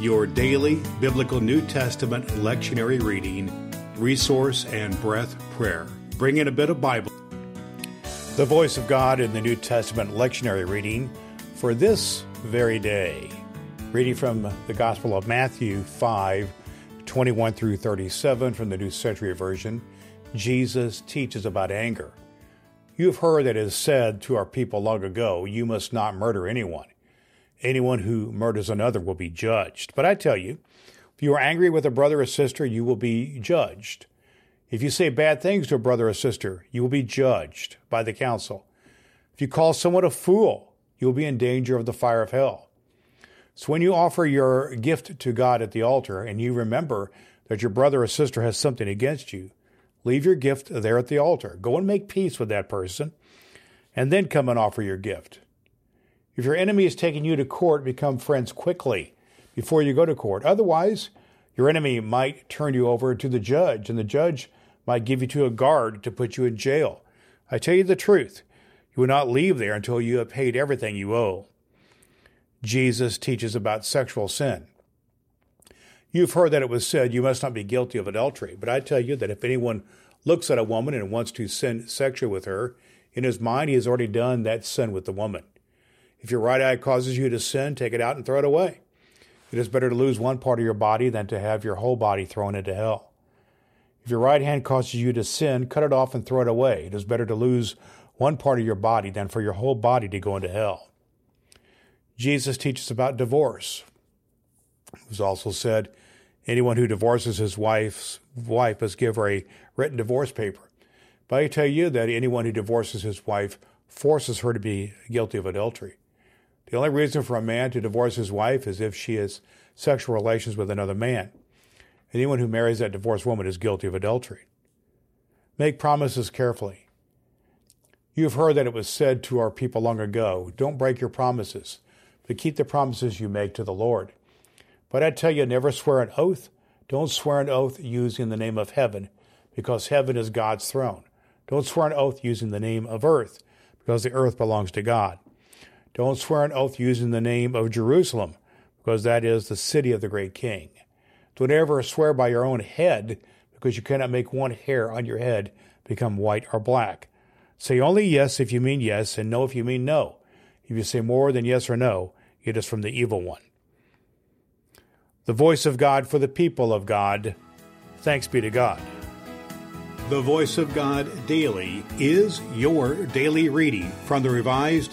your daily biblical New Testament lectionary reading, resource, and breath prayer. Bring in a bit of Bible. The Voice of God in the New Testament lectionary reading for this very day. Reading from the Gospel of Matthew 5:21 through 37 from the New Century Version, Jesus teaches about anger. "You have heard that it is said to our people long ago, 'You must not murder anyone. Anyone who murders another will be judged.' But I tell you, if you are angry with a brother or sister, you will be judged. If you say bad things to a brother or sister, you will be judged by the council. If you call someone a fool, you will be in danger of the fire of hell. So when you offer your gift to God at the altar and you remember that your brother or sister has something against you, leave your gift there at the altar. Go and make peace with that person, and then come and offer your gift. If your enemy is taking you to court, become friends quickly before you go to court. Otherwise, your enemy might turn you over to the judge, and the judge might give you to a guard to put you in jail. I tell you the truth, you will not leave there until you have paid everything you owe." Jesus teaches about sexual sin. "You've heard that it was said, 'You must not be guilty of adultery.' But I tell you that if anyone looks at a woman and wants to sin sexually with her, in his mind he has already done that sin with the woman. If your right eye causes you to sin, take it out and throw it away. It is better to lose one part of your body than to have your whole body thrown into hell. If your right hand causes you to sin, cut it off and throw it away. It is better to lose one part of your body than for your whole body to go into hell." Jesus teaches about divorce. It was also said, "Anyone who divorces his wife must give her a written divorce paper. But I tell you that anyone who divorces his wife forces her to be guilty of adultery. The only reason for a man to divorce his wife is if she has sexual relations with another man. Anyone who marries that divorced woman is guilty of adultery. Make promises carefully. You have heard that it was said to our people long ago, 'Don't break your promises, but keep the promises you make to the Lord.' But I tell you, never swear an oath. Don't swear an oath using the name of heaven, because heaven is God's throne. Don't swear an oath using the name of earth, because the earth belongs to God. Don't swear an oath using the name of Jerusalem, because that is the city of the great king. Don't ever swear by your own head, because you cannot make one hair on your head become white or black. Say only yes if you mean yes, and no if you mean no. If you say more than yes or no, it is from the evil one." The voice of God for the people of God. Thanks be to God. The Voice of God Daily is your daily reading from the Revised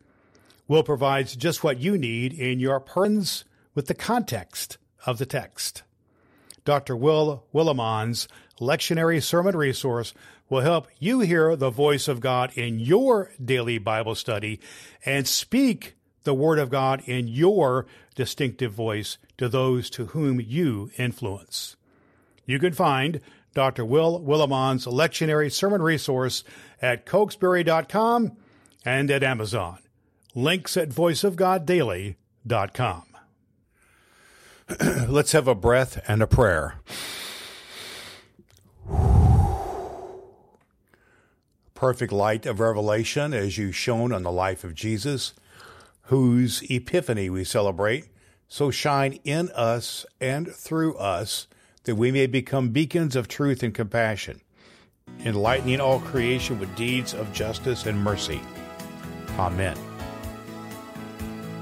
Will provides just what you need in your persons with the context of the text. Dr. Will Willimon's Lectionary Sermon Resource will help you hear the voice of God in your daily Bible study and speak the Word of God in your distinctive voice to those to whom you influence. You can find Dr. Will Willimon's Lectionary Sermon Resource at Cokesbury.com and at Amazon. Links at voiceofgoddaily.com. Let's have a breath and a prayer. perfect light of revelation as you shone on the life of Jesus, whose epiphany we celebrate, so shine in us and through us that we may become beacons of truth and compassion, enlightening all creation with deeds of justice and mercy. Amen.